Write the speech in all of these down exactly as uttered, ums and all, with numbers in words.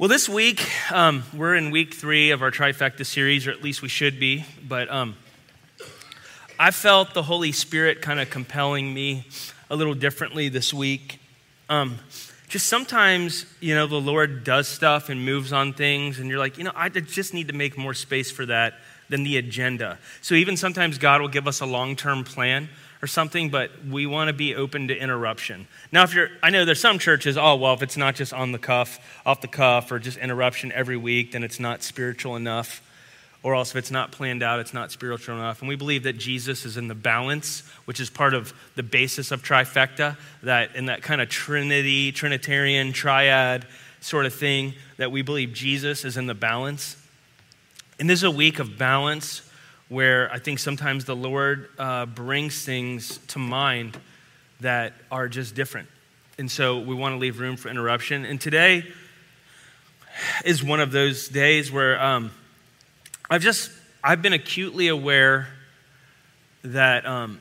Well, this week, um, we're in week three of our trifecta series, or at least we should be, but um, I felt the Holy Spirit kind of compelling me a little differently this week. Um, just sometimes, you know, the Lord does stuff and moves on things, and you're like, you know, I just need to make more space for that than the agenda. So even sometimes God will give us a long-term plan or something, but we want to be open to interruption. Now, if you're, I know there's some churches, oh, well, if it's not just on the cuff, off the cuff, or just interruption every week, then it's not spiritual enough. Or else if it's not planned out, it's not spiritual enough. And we believe that Jesus is in the balance, which is part of the basis of trifecta, that in that kind of trinity, Trinitarian, triad sort of thing, that we believe Jesus is in the balance. And this is a week of balance where I think sometimes the Lord uh, brings things to mind that are just different. And so we want to leave room for interruption. And today is one of those days where um, I've just, I've been acutely aware that, um,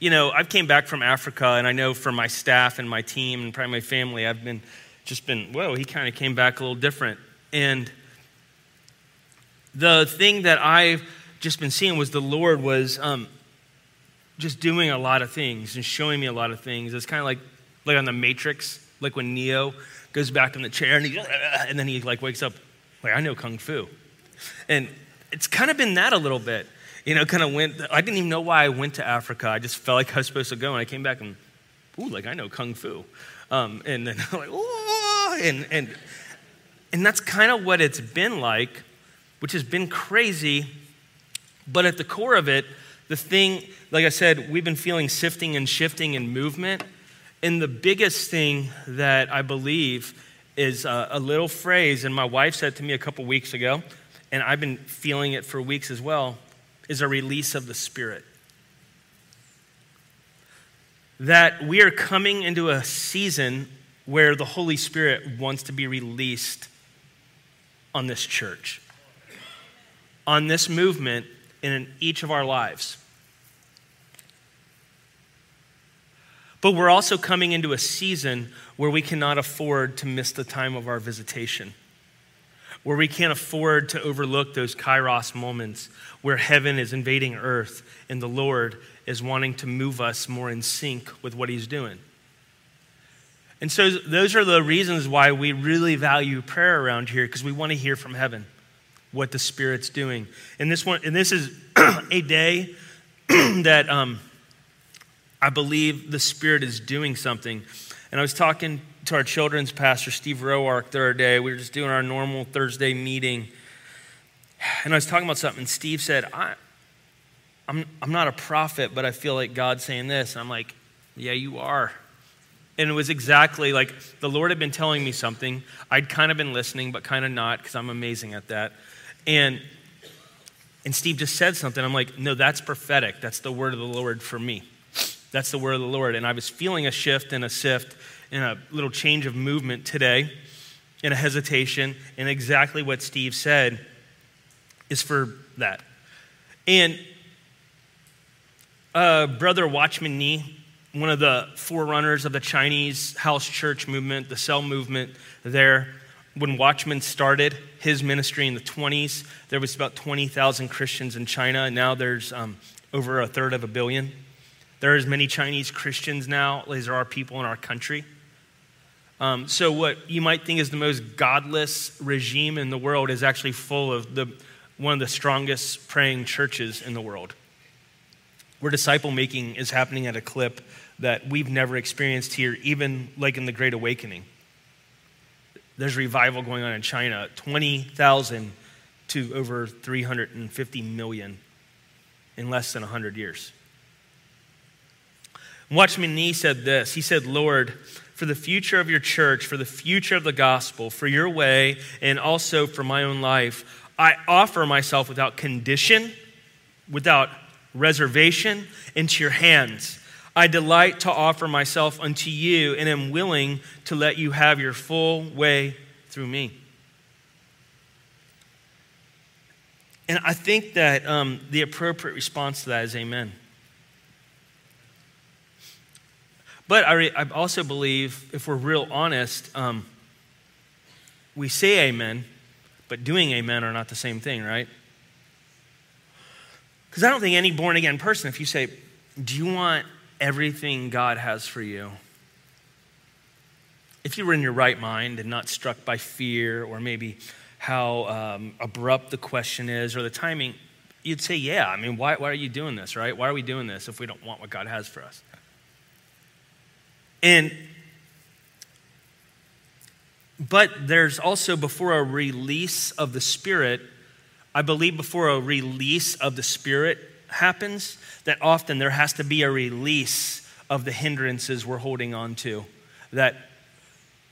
you know, I've came back from Africa, and I know for my staff and my team and probably my family, I've been, just been, whoa, he kind of came back a little different. And the thing that I've just been seeing was the Lord was um, just doing a lot of things and showing me a lot of things. It's kind of like, like on the Matrix, like when Neo goes back in the chair, and he, and then he like wakes up, like, I know Kung Fu. And it's kind of been that a little bit, you know, kind of went, I didn't even know why I went to Africa. I just felt like I was supposed to go, and I came back and, ooh, like I know Kung Fu. Um, and then I'm like, ooh, and, and, and that's kind of what it's been like, which has been crazy. But at the core of it, the thing, like I said, we've been feeling sifting and shifting and movement. And the biggest thing that I believe is a, a little phrase, and my wife said to me a couple weeks ago, and I've been feeling it for weeks as well, is a release of the Spirit. That we are coming into a season where the Holy Spirit wants to be released on this church, on this movement, and in each of our lives. But we're also coming into a season where we cannot afford to miss the time of our visitation, where we can't afford to overlook those kairos moments where heaven is invading earth and the Lord is wanting to move us more in sync with what he's doing. And so those are the reasons why we really value prayer around here, because we want to hear from heaven what the Spirit's doing. And this one, and this is a day that um, I believe the Spirit is doing something. And I was talking to our children's pastor, Steve Roark, the other day. We were just doing our normal Thursday meeting. And I was talking about something, and Steve said, I, I'm, I'm not a prophet, but I feel like God's saying this. And I'm like, yeah, you are. And it was exactly like the Lord had been telling me something. I'd kind of been listening, but kind of not, because I'm amazing at that. And, and Steve just said something. I'm like, no, that's prophetic. That's the word of the Lord for me. That's the word of the Lord. And I was feeling a shift and a sift and a little change of movement today, and a hesitation, and exactly what Steve said is for that. And uh, Brother Watchman Nee, one of the forerunners of the Chinese house church movement, the cell movement there, when Watchman started his ministry in the twenties, there was about twenty thousand Christians in China, and now there's um, over a third of a billion. There are as many Chinese Christians now as there are people in our country. Um, so what you might think is the most godless regime in the world is actually full of the one of the strongest praying churches in the world, where disciple making is happening at a clip that we've never experienced here, even like in the Great Awakening. There's revival going on in China, twenty thousand to over three hundred fifty million in less than one hundred years. Watchman Nee said this. He said, Lord, for the future of your church, for the future of the gospel, for your way, and also for my own life, I offer myself without condition, without reservation, into your hands. I delight to offer myself unto you, and am willing to let you have your full way through me. And I think that um, the appropriate response to that is amen. But I, re- I also believe, if we're real honest, um, We say amen, but doing amen are not the same thing, right? Because I don't think any born-again person, if you say, do you want everything God has for you? If you were in your right mind and not struck by fear or maybe how um, abrupt the question is or the timing, you'd say, yeah, I mean, why, why are you doing this, right? Why are we doing this if we don't want what God has for us? And, but there's also before a release of the Spirit, I believe before a release of the Spirit happens, that often there has to be a release of the hindrances we're holding on to that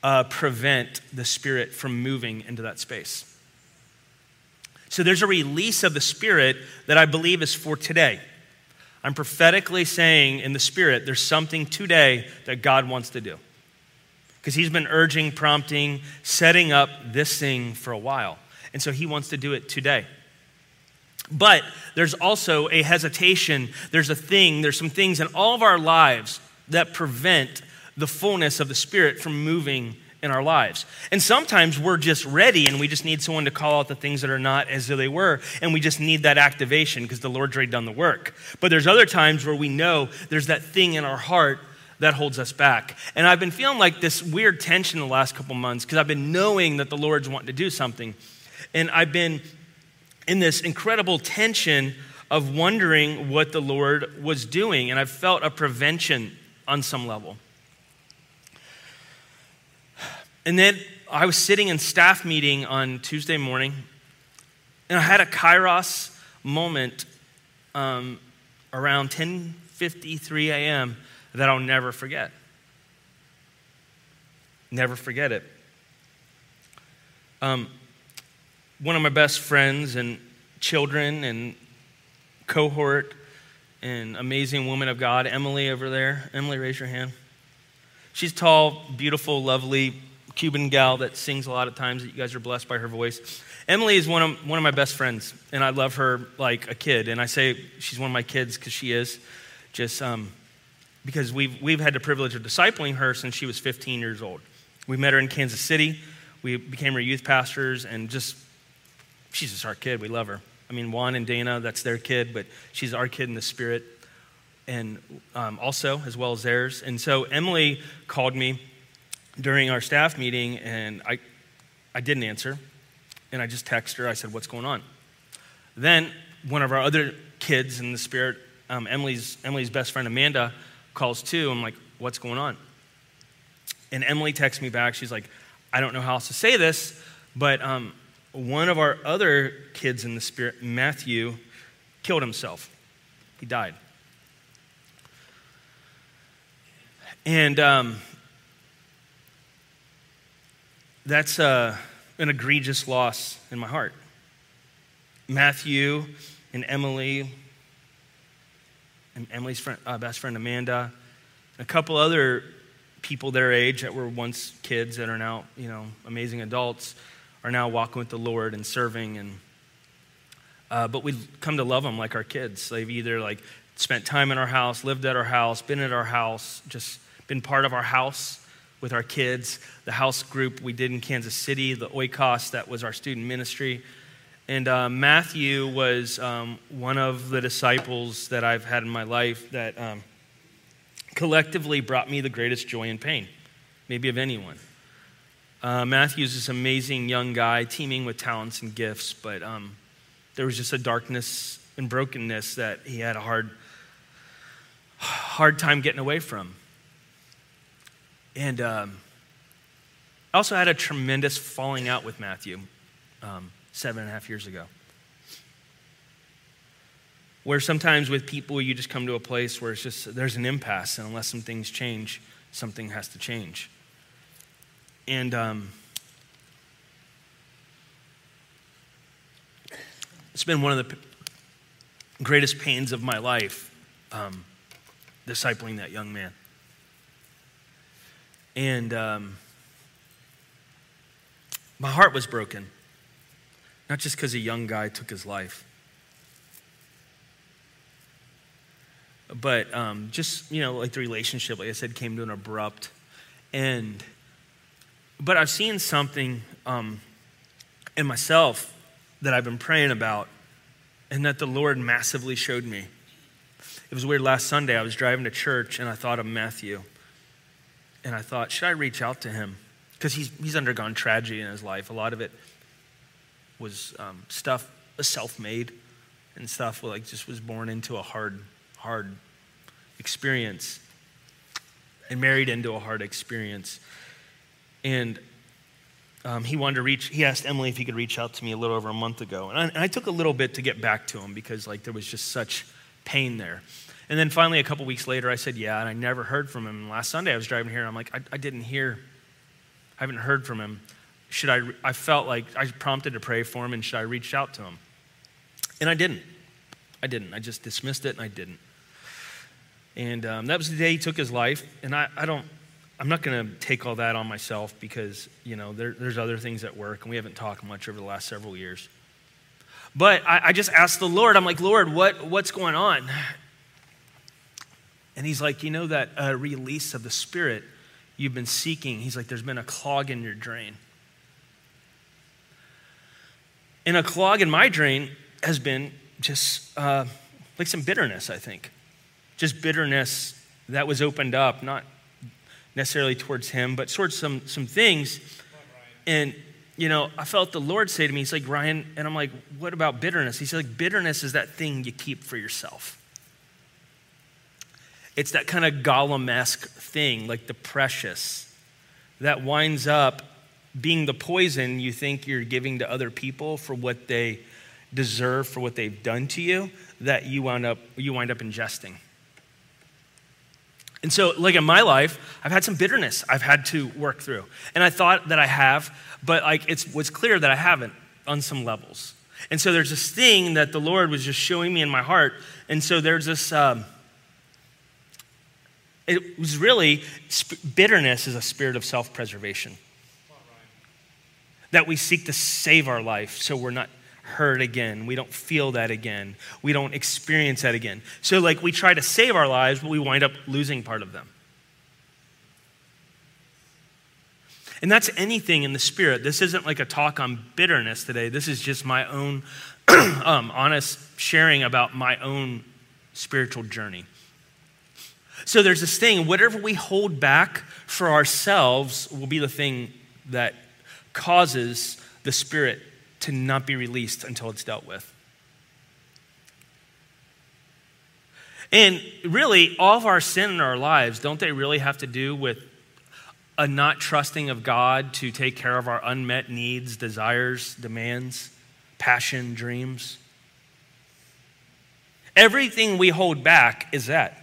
uh, prevent the Spirit from moving into that space. So there's a release of the Spirit that I believe is for today. I'm prophetically saying in the Spirit, there's something today that God wants to do. Because he's been urging, prompting, setting up this thing for a while. And so he wants to do it today. But there's also a hesitation. There's a thing, there's some things in all of our lives that prevent the fullness of the Spirit from moving in our lives. And sometimes we're just ready and we just need someone to call out the things that are not as though they were, and we just need that activation because the Lord's already done the work. But there's other times where we know there's that thing in our heart that holds us back. And I've been feeling like this weird tension the last couple months because I've been knowing that the Lord's wanting to do something. And I've been in this incredible tension of wondering what the Lord was doing, and I've felt a prevention on some level. And then I was sitting in staff meeting on Tuesday morning, and I had a Kairos moment um, around ten fifty-three a.m. that I'll never forget. Never forget it. Um, one of my best friends and children and cohort and amazing woman of God, Emily over there. Emily, raise your hand. She's tall, beautiful, lovely, Cuban gal that sings a lot of times, that you guys are blessed by her voice. Emily is one of one of my best friends, and I love her like a kid. And I say she's one of my kids because she is, just um, because we've we've had the privilege of discipling her since she was fifteen years old. We met her in Kansas City. We became her youth pastors, and just she's just our kid. We love her. I mean, Juan and Dana, that's their kid, but she's our kid in the Spirit, and um, also as well as theirs. And so Emily called me during our staff meeting, and I I didn't answer, and I just texted her. I said, what's going on? Then one of our other kids in the Spirit, um, Emily's Emily's best friend Amanda, calls too. I'm like, what's going on? And Emily texts me back. She's like, I don't know how else to say this, but um, one of our other kids in the Spirit, Matthew, killed himself. He died. And um, that's uh, an egregious loss in my heart. Matthew and Emily, and Emily's friend, uh, best friend Amanda, and a couple other people their age that were once kids that are now, you know, amazing adults, are now walking with the Lord and serving. And uh, but we come to love them like our kids. They've either like spent time in our house, lived at our house, been at our house, just been part of our house with our kids, the house group we did in Kansas City, the Oikos, that was our student ministry. And uh, Matthew was um, one of the disciples that I've had in my life that um, collectively brought me the greatest joy and pain, maybe of anyone. Uh, Matthew's this amazing young guy, teeming with talents and gifts, but um, there was just a darkness and brokenness that he had a hard, hard time getting away from. And um, I also had a tremendous falling out with Matthew um, seven and a half years ago, where sometimes with people you just come to a place where it's just there's an impasse, and unless some things change, something has to change. And um, it's been one of the greatest pains of my life, um, discipling that young man. And um, my heart was broken, not just because a young guy took his life, but um, just, you know, like the relationship, like I said, came to an abrupt end. But I've seen something um, and myself that I've been praying about and that the Lord massively showed me. It was weird. Last Sunday, I was driving to church and I thought of Matthew. And I thought, should I reach out to him? Because he's he's undergone tragedy in his life. A lot of it was um, stuff self-made and stuff like just was born into a hard, hard experience and married into a hard experience. And um, he wanted to reach, he asked Emily if he could reach out to me a little over a month ago. And I, and I took a little bit to get back to him because like there was just such pain there. And then finally, a couple weeks later, I said, yeah, and I never heard from him. And last Sunday, I was driving here, and I'm like, I, I didn't hear, I haven't heard from him. Should I, I felt like I was prompted to pray for him, and should I reach out to him? And I didn't. I didn't. I just dismissed it, and I didn't. And um, that was the day he took his life. And I, I don't, I'm not going to take all that on myself because, you know, there, there's other things at work, and we haven't talked much over the last several years. But I, I just asked the Lord, I'm like, Lord, what what's going on? And he's like, you know that uh, release of the Spirit you've been seeking? He's like, there's been a clog in your drain. And a clog in my drain has been just uh, like some bitterness, I think. Just bitterness that was opened up, not necessarily towards him, but towards some some things. And, you know, I felt the Lord say to me, he's like, Ryan, and I'm like, what about bitterness? He's like, bitterness is that thing you keep for yourself. It's that kind of Gollum-esque thing, like the precious, that winds up being the poison you think you're giving to other people for what they deserve, for what they've done to you, that you wind up you wind up ingesting. And so, like in my life, I've had some bitterness I've had to work through. And I thought that I have, but like it's what's clear that I haven't on some levels. And so there's this thing that the Lord was just showing me in my heart. And so there's this... Um, It was really, bitterness is a spirit of self-preservation. That we seek to save our life so we're not hurt again. We don't feel that again. We don't experience that again. So like we try to save our lives, but we wind up losing part of them. And that's anything in the spirit. This isn't like a talk on bitterness today. This is just my own um, honest sharing about my own spiritual journey. So there's this thing, whatever we hold back for ourselves will be the thing that causes the Spirit to not be released until it's dealt with. And really, all of our sin in our lives, don't they really have to do with a not trusting of God to take care of our unmet needs, desires, demands, passion, dreams? Everything we hold back is that.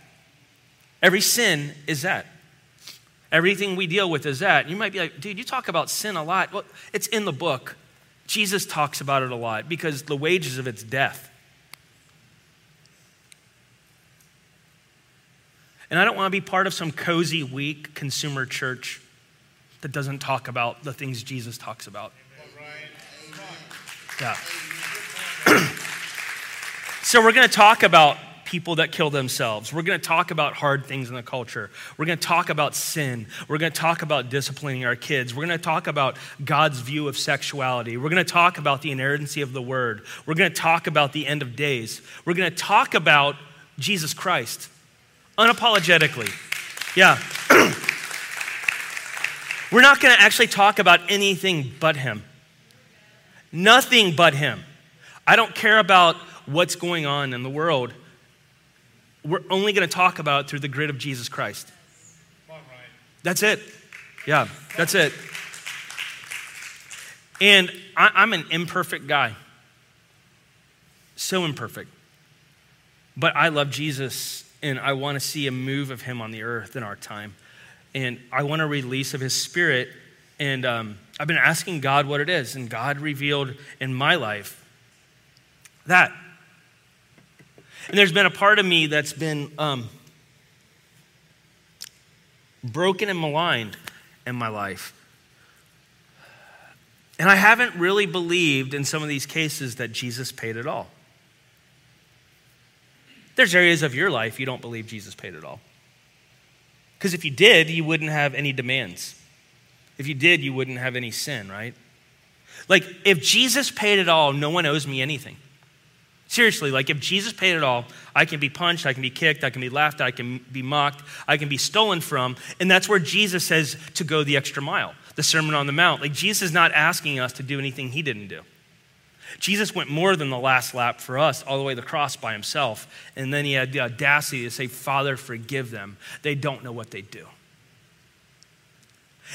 Every sin is that. Everything we deal with is that. You might be like, dude, you talk about sin a lot. Well, it's in the book. Jesus talks about it a lot because the wages of it's death. And I don't want to be part of some cozy, weak consumer church that doesn't talk about the things Jesus talks about. Yeah. So we're going to talk about people that kill themselves. We're going to talk about hard things in the culture. We're going to talk about sin. We're going to talk about disciplining our kids. We're going to talk about God's view of sexuality. We're going to talk about the inerrancy of the word. We're going to talk about the end of days. We're going to talk about Jesus Christ unapologetically. Yeah. We're not going to actually talk about anything but him. Nothing but him. I don't care about what's going on in the world. We're only going to talk about it through the grid of Jesus Christ. That's it. Yeah, that's it. And I, I'm an imperfect guy. So imperfect. But I love Jesus, and I want to see a move of him on the earth in our time. And I want a release of his Spirit. And um, I've been asking God what it is, and God revealed in my life that. And there's been a part of me that's been um, broken and maligned in my life. And I haven't really believed in some of these cases that Jesus paid it all. There's areas of your life you don't believe Jesus paid it all. Because if you did, you wouldn't have any demands. If you did, you wouldn't have any sin, right? Like, if Jesus paid it all, no one owes me anything. Seriously, like if Jesus paid it all, I can be punched, I can be kicked, I can be laughed at, I can be mocked, I can be stolen from. And that's where Jesus says to go the extra mile, the Sermon on the Mount. Like, Jesus is not asking us to do anything he didn't do. Jesus went more than the last lap for us, all the way to the cross by himself. And then he had the audacity to say, Father, forgive them. They don't know what they do.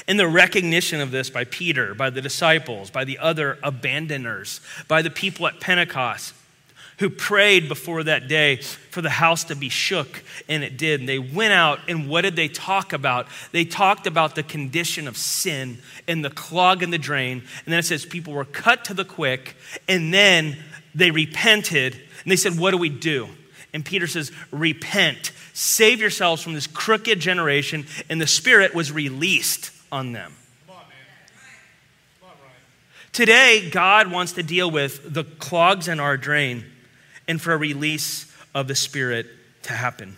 In the recognition of this by Peter, by the disciples, by the other abandoners, by the people at Pentecost, who prayed before that day for the house to be shook, and it did. And they went out, and what did they talk about? They talked about the condition of sin and the clog and the drain. And then it says people were cut to the quick, and then they repented, and they said, what do we do? And Peter says, repent, save yourselves from this crooked generation, and the Spirit was released on them. Come on, man. Come on, Ryan. Today, God wants to deal with the clogs in our drain and for a release of the Spirit to happen.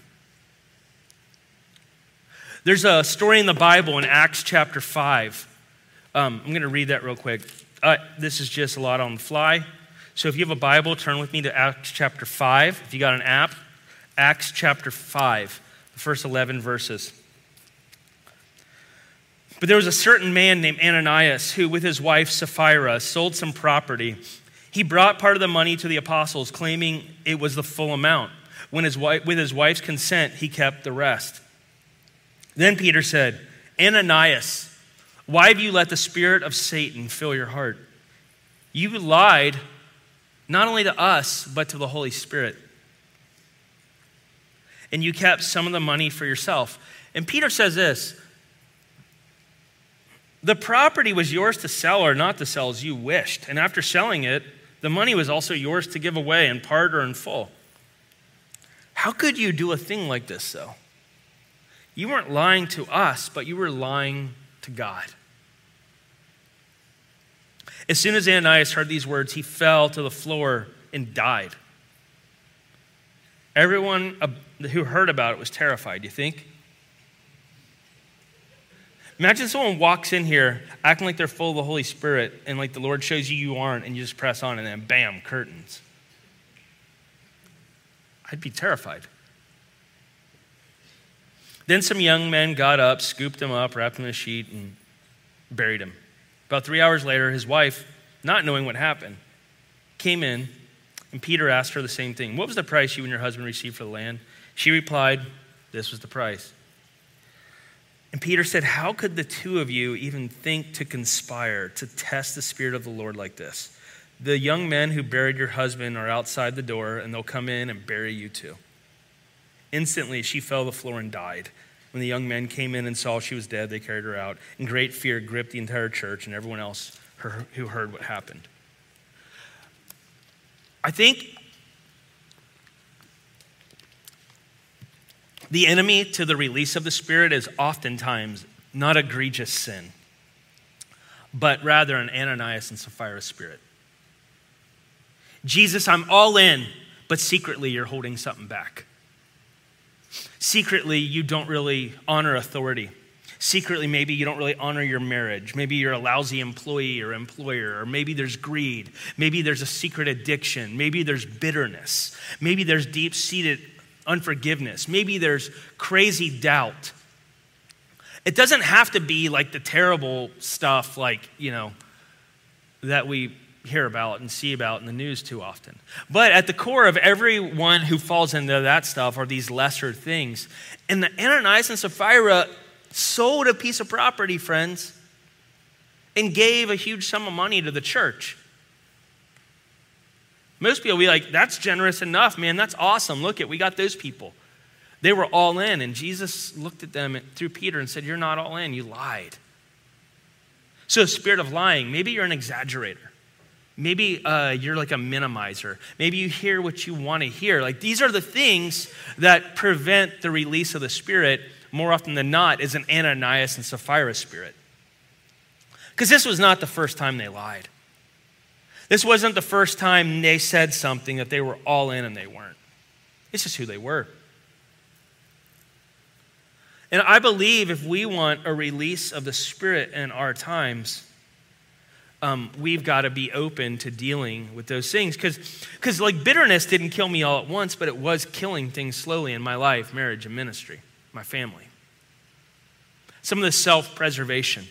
There's a story in the Bible in Acts chapter five. Um, I'm gonna read that real quick. Uh, this is just a lot on the fly. So if you have a Bible, turn with me to Acts chapter five. If you got an app, Acts chapter five, the first eleven verses. But there was a certain man named Ananias who, with his wife Sapphira, sold some property. He brought part of the money to the apostles, claiming it was the full amount. When his wife, with his wife's consent, he kept the rest. Then Peter said, Ananias, why have you let the spirit of Satan fill your heart? You lied not only to us, but to the Holy Spirit. And you kept some of the money for yourself. And Peter says this, the property was yours to sell or not to sell as you wished. And after selling it, the money was also yours to give away in part or in full. How could you do a thing like this, though? You weren't lying to us, but you were lying to God. As soon as Ananias heard these words, he fell to the floor and died. Everyone who heard about it was terrified, you think? Imagine someone walks in here acting like they're full of the Holy Spirit, and like the Lord shows you you aren't, and you just press on, and then bam, curtains. I'd be terrified. Then some young men got up, scooped him up, wrapped him in a sheet, and buried him. About three hours later, his wife, not knowing what happened, came in, and Peter asked her the same thing. What was the price you and your husband received for the land? She replied, this was the price. And Peter said, how could the two of you even think to conspire to test the Spirit of the Lord like this? The young men who buried your husband are outside the door, and they'll come in and bury you too. Instantly, she fell to the floor and died. When the young men came in and saw she was dead, they carried her out. And great fear gripped the entire church and everyone else who heard what happened. I think the enemy to the release of the Spirit is oftentimes not egregious sin, but rather an Ananias and Sapphira spirit. Jesus, I'm all in, but secretly you're holding something back. Secretly, you don't really honor authority. Secretly, maybe you don't really honor your marriage. Maybe you're a lousy employee or employer, or maybe there's greed. Maybe there's a secret addiction. Maybe there's bitterness. Maybe there's deep-seated unforgiveness. Maybe there's crazy doubt. It doesn't have to be like the terrible stuff, like, you know, that we hear about and see about in the news too often. But at the core of everyone who falls into that stuff are these lesser things. And the Ananias and Sapphira sold a piece of property, friends, and gave a huge sum of money to the church. Most people will be like, that's generous enough, man. That's awesome. Look at, we got those people. They were all in. And Jesus looked at them through Peter and said, you're not all in. You lied. So spirit of lying, maybe you're an exaggerator. Maybe uh, you're like a minimizer. Maybe you hear what you want to hear. Like, these are the things that prevent the release of the Spirit more often than not, is an Ananias and Sapphira spirit. Because this was not the first time they lied. This wasn't the first time they said something that they were all in and they weren't. It's just who they were. And I believe if we want a release of the Spirit in our times, um, we've got to be open to dealing with those things. Because, because like bitterness didn't kill me all at once, but it was killing things slowly in my life, marriage and ministry, my family. Some of the self-preservation,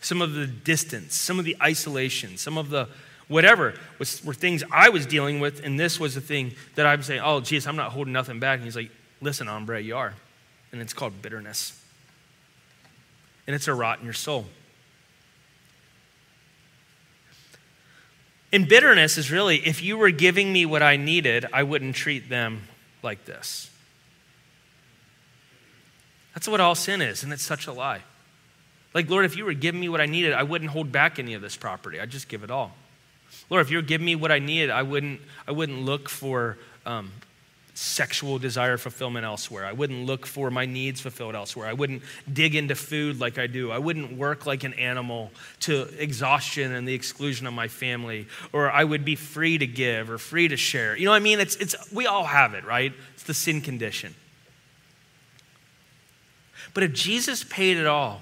some of the distance, some of the isolation, some of the whatever was, were things I was dealing with, and this was the thing that I'm saying, oh, geez, I'm not holding nothing back. And he's like, listen, hombre, you are. And it's called bitterness. And it's a rot in your soul. And bitterness is really, if you were giving me what I needed, I wouldn't treat them like this. That's what all sin is, and it's such a lie. Like, Lord, if you were giving me what I needed, I wouldn't hold back any of this property. I'd just give it all. Lord, if you were giving me what I needed, I wouldn't, I wouldn't look for um, sexual desire fulfillment elsewhere. I wouldn't look for my needs fulfilled elsewhere. I wouldn't dig into food like I do. I wouldn't work like an animal to exhaustion and the exclusion of my family. Or I would be free to give or free to share. You know what I mean? It's it's we all have it, right? It's the sin condition. But if Jesus paid it all,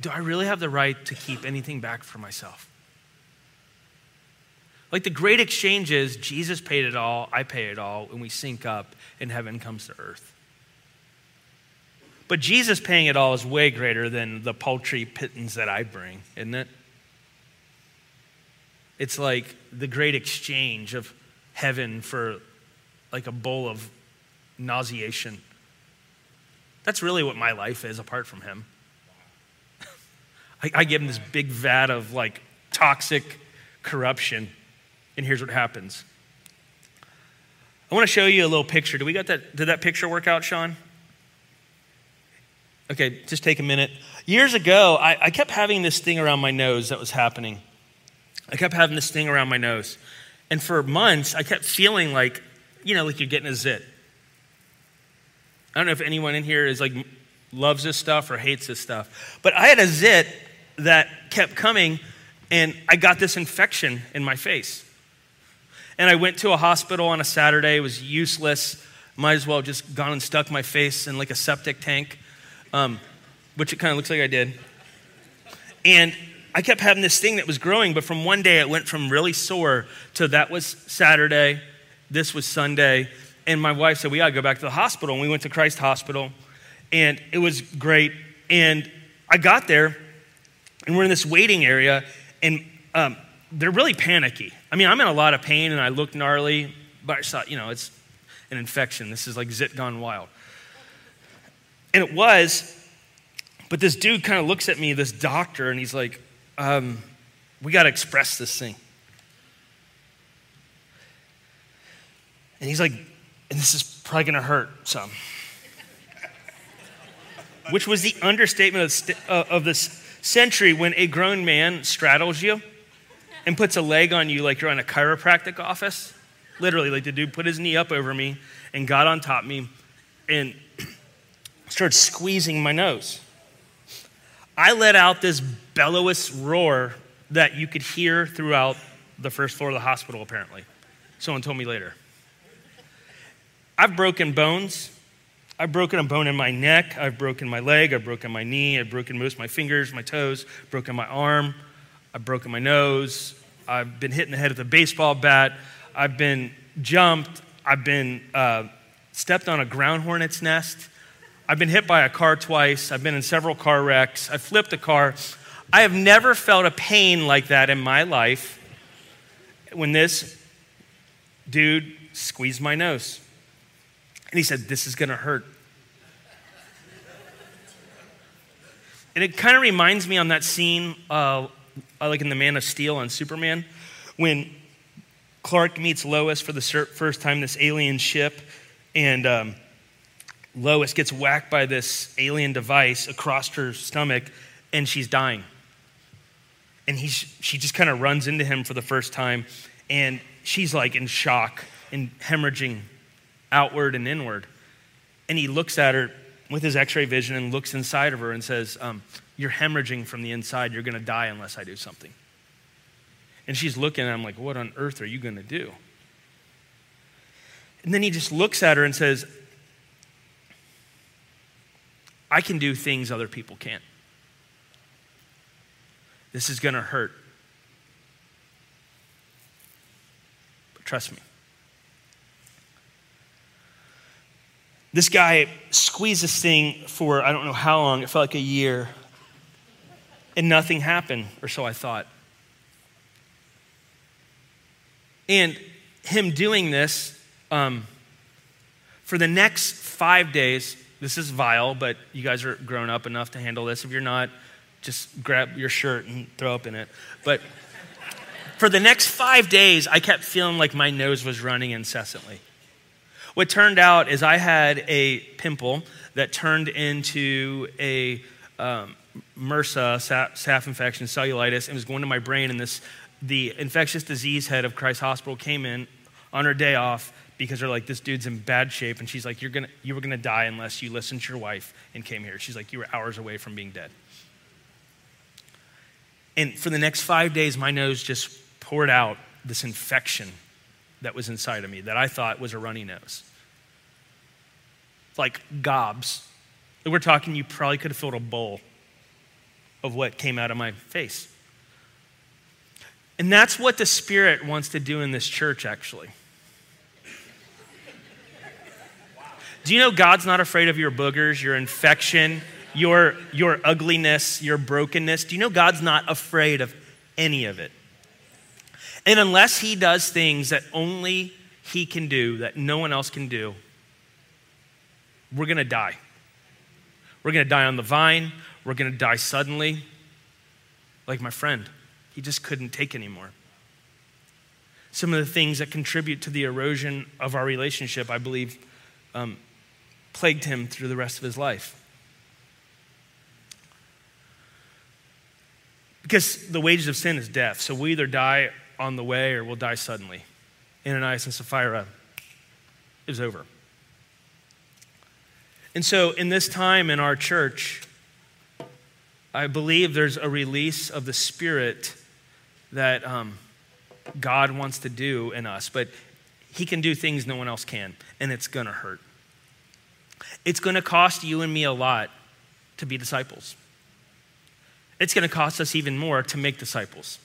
do I really have the right to keep anything back for myself? Like the great exchange is, Jesus paid it all, I pay it all, and we sync up and heaven comes to earth. But Jesus paying it all is way greater than the paltry pittance that I bring, isn't it? It's like the great exchange of heaven for like a bowl of nauseation. That's really what my life is apart from him. I give him this big vat of like toxic corruption. And here's what happens. I want to show you a little picture. Do we got that? Did that picture work out, Sean? Okay, just take a minute. Years ago, I, I kept having this thing around my nose that was happening. I kept having this thing around my nose. And for months, I kept feeling like, you know, like you're getting a zit. I don't know if anyone in here is like loves this stuff or hates this stuff. But I had a zit that kept coming, and I got this infection in my face. And I went to a hospital on a Saturday. It was useless. Might as well have just gone and stuck my face in like a septic tank, um, which it kind of looks like I did. And I kept having this thing that was growing, but from one day it went from really sore to that was Saturday, this was Sunday. And my wife said, we gotta go back to the hospital. And we went to Christ Hospital. And it was great. And I got there, and we're in this waiting area, and um, they're really panicky. I mean, I'm in a lot of pain, and I look gnarly, but I thought, you know, it's an infection. This is like zit gone wild. And it was, but this dude kind of looks at me, this doctor, and he's like, um, we got to express this thing. And he's like, and this is probably going to hurt some. Which was the understatement of, st- uh, of this century when a grown man straddles you and puts a leg on you like you're on a chiropractic office. Literally, like the dude put his knee up over me and got on top of me and started squeezing my nose. I let out this bellows roar that you could hear throughout the first floor of the hospital, apparently. Someone told me later. I've broken bones. I've broken a bone in my neck, I've broken my leg, I've broken my knee, I've broken most of my fingers, my toes, broken my arm, I've broken my nose, I've been hit in the head with a baseball bat, I've been jumped, I've been uh, stepped on a ground hornet's nest, I've been hit by a car twice, I've been in several car wrecks, I flipped a car. I have never felt a pain like that in my life when this dude squeezed my nose. And he said, this is going to hurt. And it kind of reminds me on that scene, uh, like in The Man of Steel on Superman, when Clark meets Lois for the first time, this alien ship, and um, Lois gets whacked by this alien device across her stomach, and she's dying. And he, she just kind of runs into him for the first time, and she's like in shock and hemorrhaging outward and inward. And he looks at her with his x-ray vision and looks inside of her and says, um, you're hemorrhaging from the inside. You're going to die unless I do something. And she's looking, and I'm like, what on earth are you going to do? And then he just looks at her and says, I can do things other people can't. This is going to hurt. But trust me. This guy squeezed this thing for I don't know how long. It felt like a year. And nothing happened, or so I thought. And him doing this, um, for the next five days, this is vile, but you guys are grown up enough to handle this. If you're not, just grab your shirt and throw up in it. But for the next five days, I kept feeling like my nose was running incessantly. What turned out is I had a pimple that turned into a um, MRSA, S A F infection, cellulitis, and was going to my brain. And this, the infectious disease head of Christ Hospital came in on her day off because they're like, this dude's in bad shape. And she's like, you're gonna, you were gonna die unless you listened to your wife and came here. She's like, you were hours away from being dead. And for the next five days, my nose just poured out this infection that was inside of me that I thought was a runny nose. Like gobs. We're talking, you probably could have filled a bowl of what came out of my face. And that's what the Spirit wants to do in this church, actually. Do you know God's not afraid of your boogers, your infection, your, your ugliness, your brokenness? Do you know God's not afraid of any of it? And unless he does things that only he can do, that no one else can do, we're gonna die. We're gonna die on the vine. We're gonna die suddenly. Like my friend, he just couldn't take anymore. Some of the things that contribute to the erosion of our relationship, I believe, um, plagued him through the rest of his life. Because the wages of sin is death, so we either die on the way or we'll die suddenly. Ananias and Sapphira, it was over. And so in this time in our church, I believe there's a release of the Spirit that um, God wants to do in us, but he can do things no one else can, and it's gonna hurt. It's gonna cost you and me a lot to be disciples. It's gonna cost us even more to make disciples.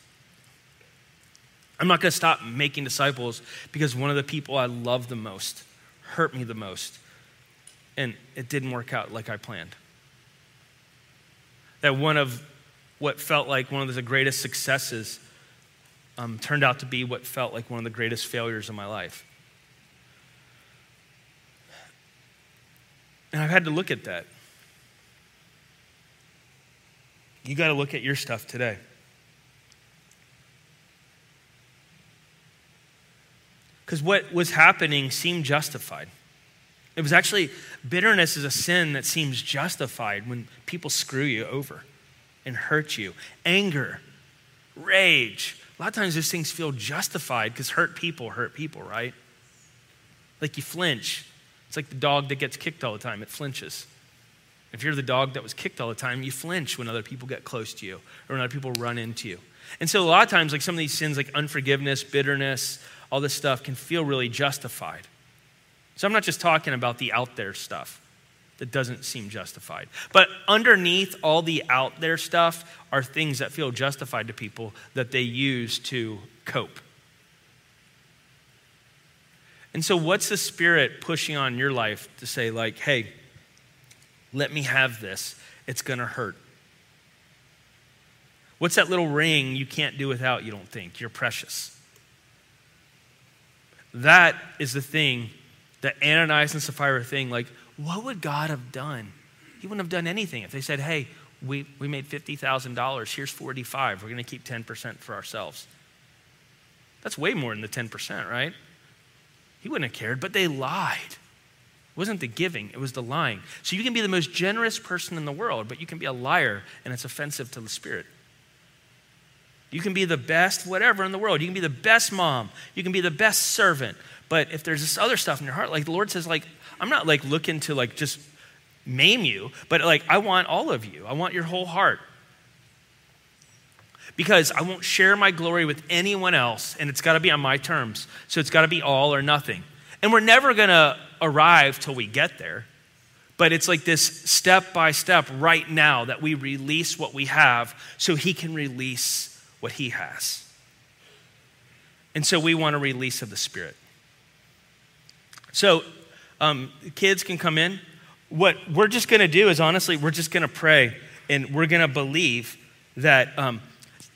I'm not gonna stop making disciples because one of the people I love the most hurt me the most, and it didn't work out like I planned. That one of what felt like one of the greatest successes um, turned out to be what felt like one of the greatest failures of my life. And I've had to look at that. You gotta look at your stuff today. Because what was happening seemed justified. It was actually, bitterness is a sin that seems justified when people screw you over and hurt you. Anger, rage. A lot of times those things feel justified because hurt people hurt people, right? Like you flinch. It's like the dog that gets kicked all the time, it flinches. If you're the dog that was kicked all the time, you flinch when other people get close to you or when other people run into you. And so a lot of times, like some of these sins like unforgiveness, bitterness, all this stuff can feel really justified. So I'm not just talking about the out there stuff that doesn't seem justified. But underneath all the out there stuff are things that feel justified to people that they use to cope. And so what's the Spirit pushing on your life to say like, hey, let me have this, it's gonna hurt. What's that little ring you can't do without, you don't think? You're precious. That is the thing, the Ananias and Sapphira thing. Like, what would God have done? He wouldn't have done anything if they said, hey, we, we made fifty thousand dollars, here's forty-five, we're gonna keep ten percent for ourselves. That's way more than the ten percent, right? He wouldn't have cared, but they lied. It wasn't the giving, it was the lying. So you can be the most generous person in the world, but you can be a liar and it's offensive to the Spirit. You can be the best whatever in the world. You can be the best mom. You can be the best servant. But if there's this other stuff in your heart, like the Lord says, like, I'm not like looking to like just maim you, but like I want all of you. I want your whole heart. Because I won't share my glory with anyone else and it's gotta be on my terms. So it's gotta be all or nothing. And we're never gonna arrive till we get there, But it's like this step by step right now that we release what we have so he can release what he has. And so we want a release of the Spirit. So um, kids can come in. What we're just going to do is, honestly, we're just going to pray and we're going to believe that um,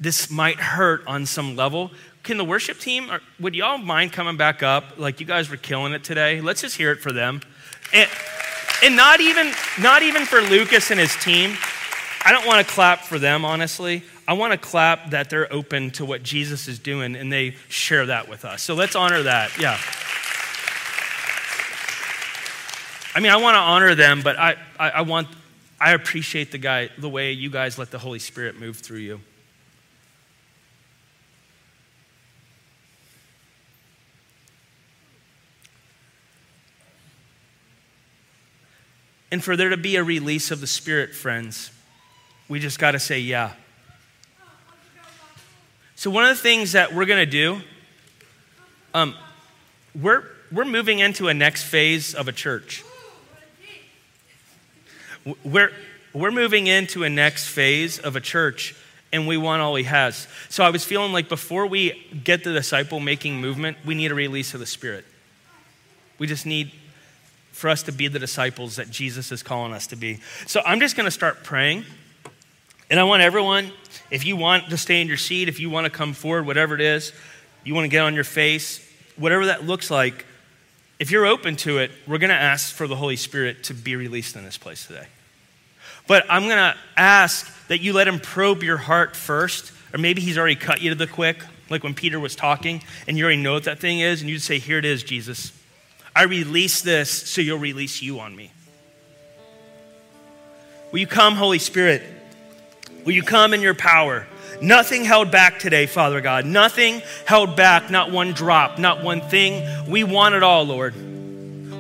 this might hurt on some level. Can the worship team, or, would y'all mind coming back up? Like, you guys were killing it today. Let's just hear it for them. And, and not even, not even for Lucas and his team. I don't want to clap for them, honestly. I want to clap that they're open to what Jesus is doing and they share that with us. So let's honor that, yeah. I mean, I want to honor them, but I, I, I want, I appreciate the guy, the way you guys let the Holy Spirit move through you. And for there to be a release of the Spirit, friends, we just got to say, yeah. So one of the things that we're going to do, um, we're we're moving into a next phase of a church. We're, we're moving into a next phase of a church, and we want all he has. So I was feeling like before we get the disciple-making movement, we need a release of the Spirit. We just need for us to be the disciples that Jesus is calling us to be. So I'm just going to start praying, and I want everyone, if you want to stay in your seat, if you want to come forward, whatever it is, you want to get on your face, whatever that looks like, if you're open to it, we're going to ask for the Holy Spirit to be released in this place today. But I'm going to ask that you let him probe your heart first, or maybe he's already cut you to the quick, like when Peter was talking, and you already know what that thing is, and you say, here it is, Jesus. I release this so you'll release you on me. Will you come, Holy Spirit? Will you come in your power? Nothing held back today, Father God. Nothing held back, not one drop, not one thing. We want it all, Lord.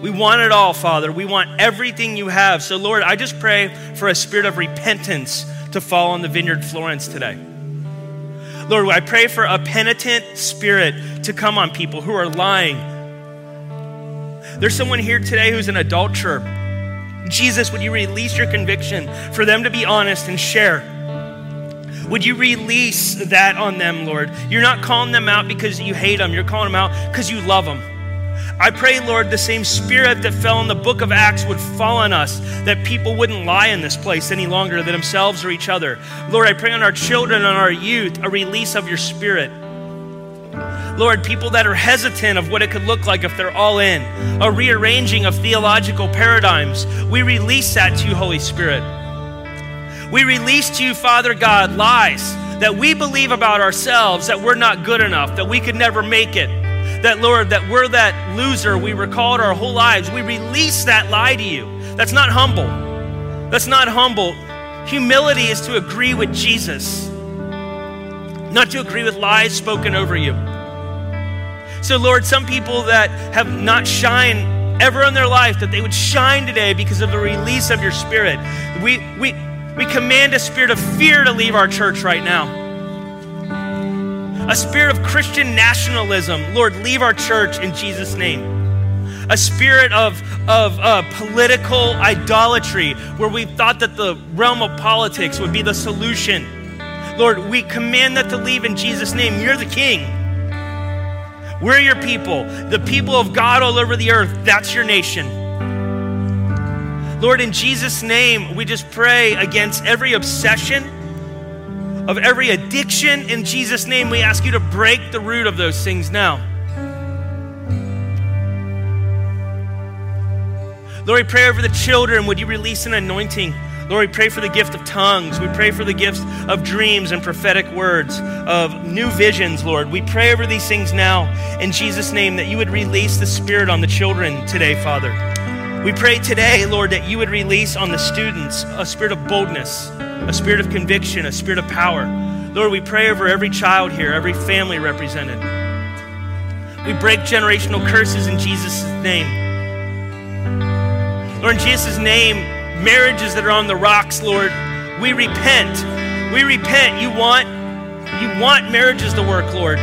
We want it all, Father. We want everything you have. So, Lord, I just pray for a spirit of repentance to fall on the Vineyard Florence today. Lord, I pray for a penitent spirit to come on people who are lying. There's someone here today who's an adulterer. Jesus, would you release your conviction for them to be honest and share? Would you release that on them, Lord? You're not calling them out because you hate them. You're calling them out because you love them. I pray, Lord, the same spirit that fell in the book of Acts would fall on us, that people wouldn't lie in this place any longer to themselves or each other. Lord, I pray on our children and our youth, a release of your spirit. Lord, people that are hesitant of what it could look like if they're all in, a rearranging of theological paradigms, we release that to you, Holy Spirit. We release to you, Father God, lies that we believe about ourselves, that we're not good enough, that we could never make it, that, Lord, that we're that loser we were called our whole lives. We release that lie to you. That's not humble. That's not humble. Humility is to agree with Jesus, not to agree with lies spoken over you. So, Lord, some people that have not shined ever in their life, that they would shine today because of the release of your Spirit. We, we, We command a spirit of fear to leave our church right now. A spirit of Christian nationalism, Lord, leave our church in Jesus' name. A spirit of, of uh, political idolatry where we thought that the realm of politics would be the solution. Lord, we command that to leave in Jesus' name. You're the King. We're your people. The people of God all over the earth, that's your nation. Lord, in Jesus' name, we just pray against every obsession, of every addiction. In Jesus' name, we ask you to break the root of those things now. Lord, we pray over the children. Would you release an anointing? Lord, we pray for the gift of tongues. We pray for the gifts of dreams and prophetic words, of new visions, Lord. We pray over these things now in Jesus' name, that you would release the Spirit on the children today, Father. We pray today, Lord, that you would release on the students a spirit of boldness, a spirit of conviction, a spirit of power. Lord, we pray over every child here, every family represented. We break generational curses in Jesus' name. Lord, in Jesus' name, marriages that are on the rocks, Lord, we repent. We repent. You want, you want marriages to work, Lord.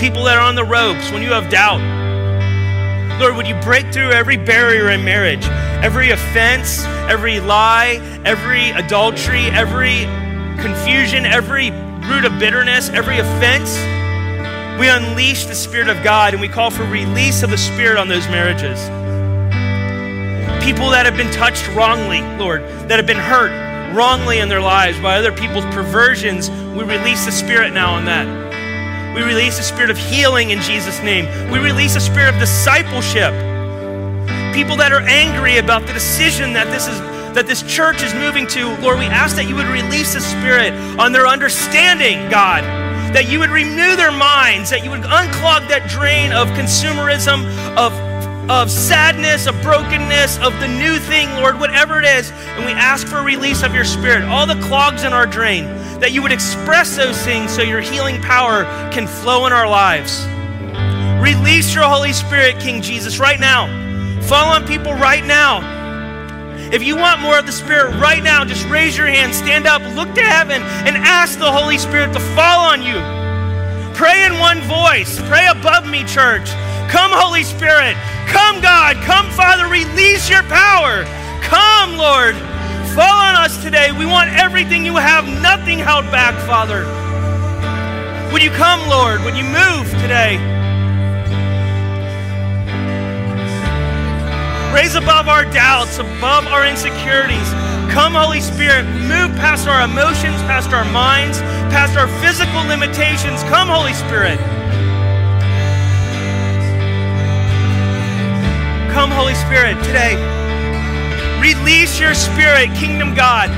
People that are on the ropes, when you have doubt, Lord, would you break through every barrier in marriage, every offense, every lie, every adultery, every confusion, every root of bitterness, every offense. We unleash the Spirit of God and we call for release of the Spirit on those marriages. People that have been touched wrongly, Lord, that have been hurt wrongly in their lives by other people's perversions, we release the Spirit now on that. We release a spirit of healing in Jesus' name. We release a spirit of discipleship. People that are angry about the decision that this is that this church is moving to, Lord, we ask that you would release a spirit on their understanding, God, that you would renew their minds, that you would unclog that drain of consumerism, of, of sadness, of brokenness, of the new thing, Lord, whatever it is, and we ask for a release of your spirit, all the clogs in our drain, that you would express those things so your healing power can flow in our lives. Release your Holy Spirit, King Jesus, right now. Fall on people right now. If you want more of the Spirit right now, just raise your hand, stand up, look to heaven, and ask the Holy Spirit to fall on you. Pray in one voice. Pray above me, church. Come, Holy Spirit. Come, God. Come, Father. Release your power. Come, Lord. Fall on us today. We want everything you have, nothing held back, Father. Would you come, Lord? Would you move today? Raise above our doubts, above our insecurities. Come, Holy Spirit, move past our emotions, past our minds, past our physical limitations. Come, Holy Spirit. Come, Holy Spirit, today. Release your spirit, Kingdom God.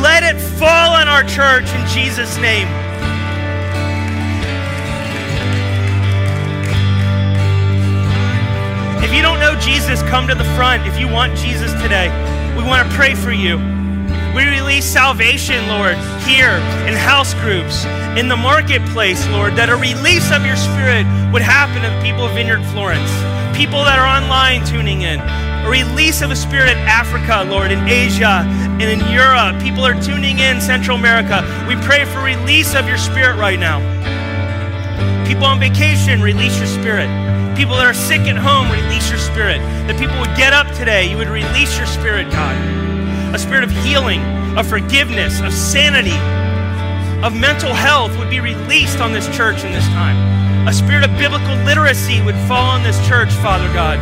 Let it fall on our church in Jesus' name. If you don't know Jesus, come to the front. If you want Jesus today, we want to pray for you. We release salvation, Lord, here in house groups, in the marketplace, Lord, that a release of your spirit would happen to the people of Vineyard Florence, people that are online tuning in. A release of the Spirit in Africa, Lord, in Asia, and in Europe. People are tuning in, Central America. We pray for release of your Spirit right now. People on vacation, release your Spirit. People that are sick at home, release your Spirit. That people would get up today, you would release your Spirit, God. A spirit of healing, of forgiveness, of sanity, of mental health would be released on this church in this time. A spirit of biblical literacy would fall on this church, Father God.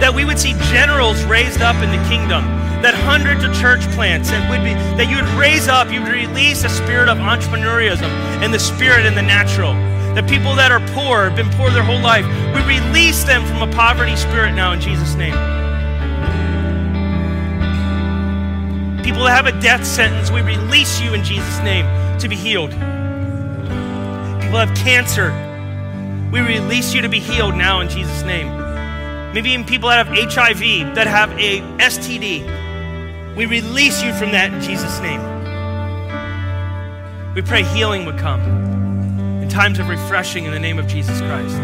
That we would see generals raised up in the kingdom, that hundreds of church plants, that would be, that you would raise up, you would release a spirit of entrepreneurism and the spirit and the natural. The people that are poor, have been poor their whole life, we release them from a poverty spirit now in Jesus' name. People that have a death sentence, we release you in Jesus' name to be healed. People that have cancer, we release you to be healed now in Jesus' name. Maybe even people that have H I V, that have a S T D. We release you from that in Jesus' name. We pray healing would come in times of refreshing in the name of Jesus Christ.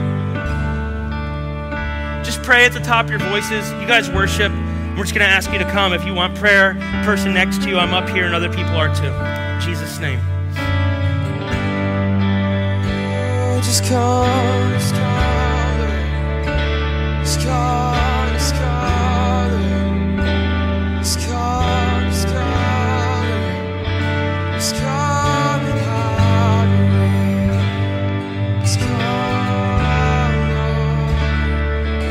Just pray at the top of your voices. You guys worship. We're just going to ask you to come. If you want prayer, the person next to you, I'm up here and other people are too. In Jesus' name. Oh, just come, just come. It's called, it's called, it's called, it's called, it's called, it's called,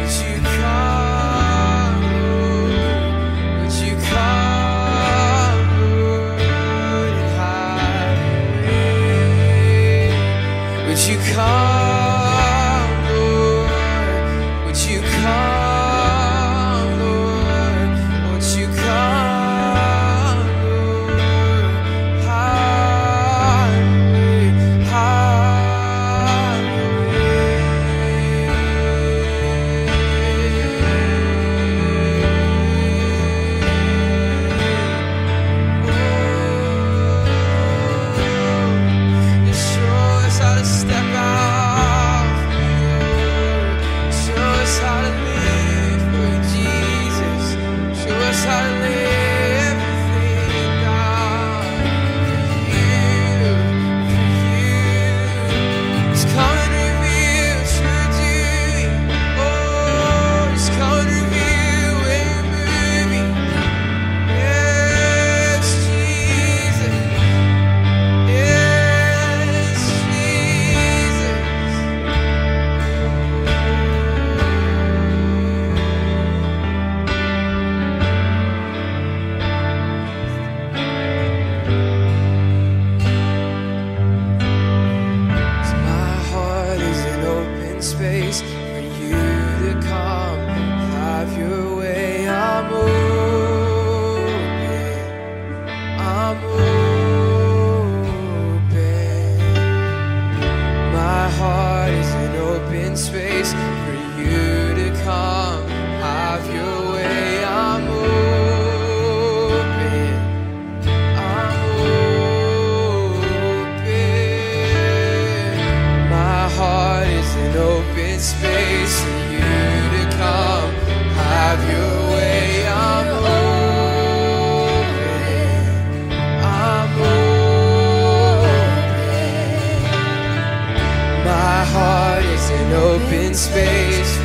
it's you call, it's you call, it's you call. Would you come? Space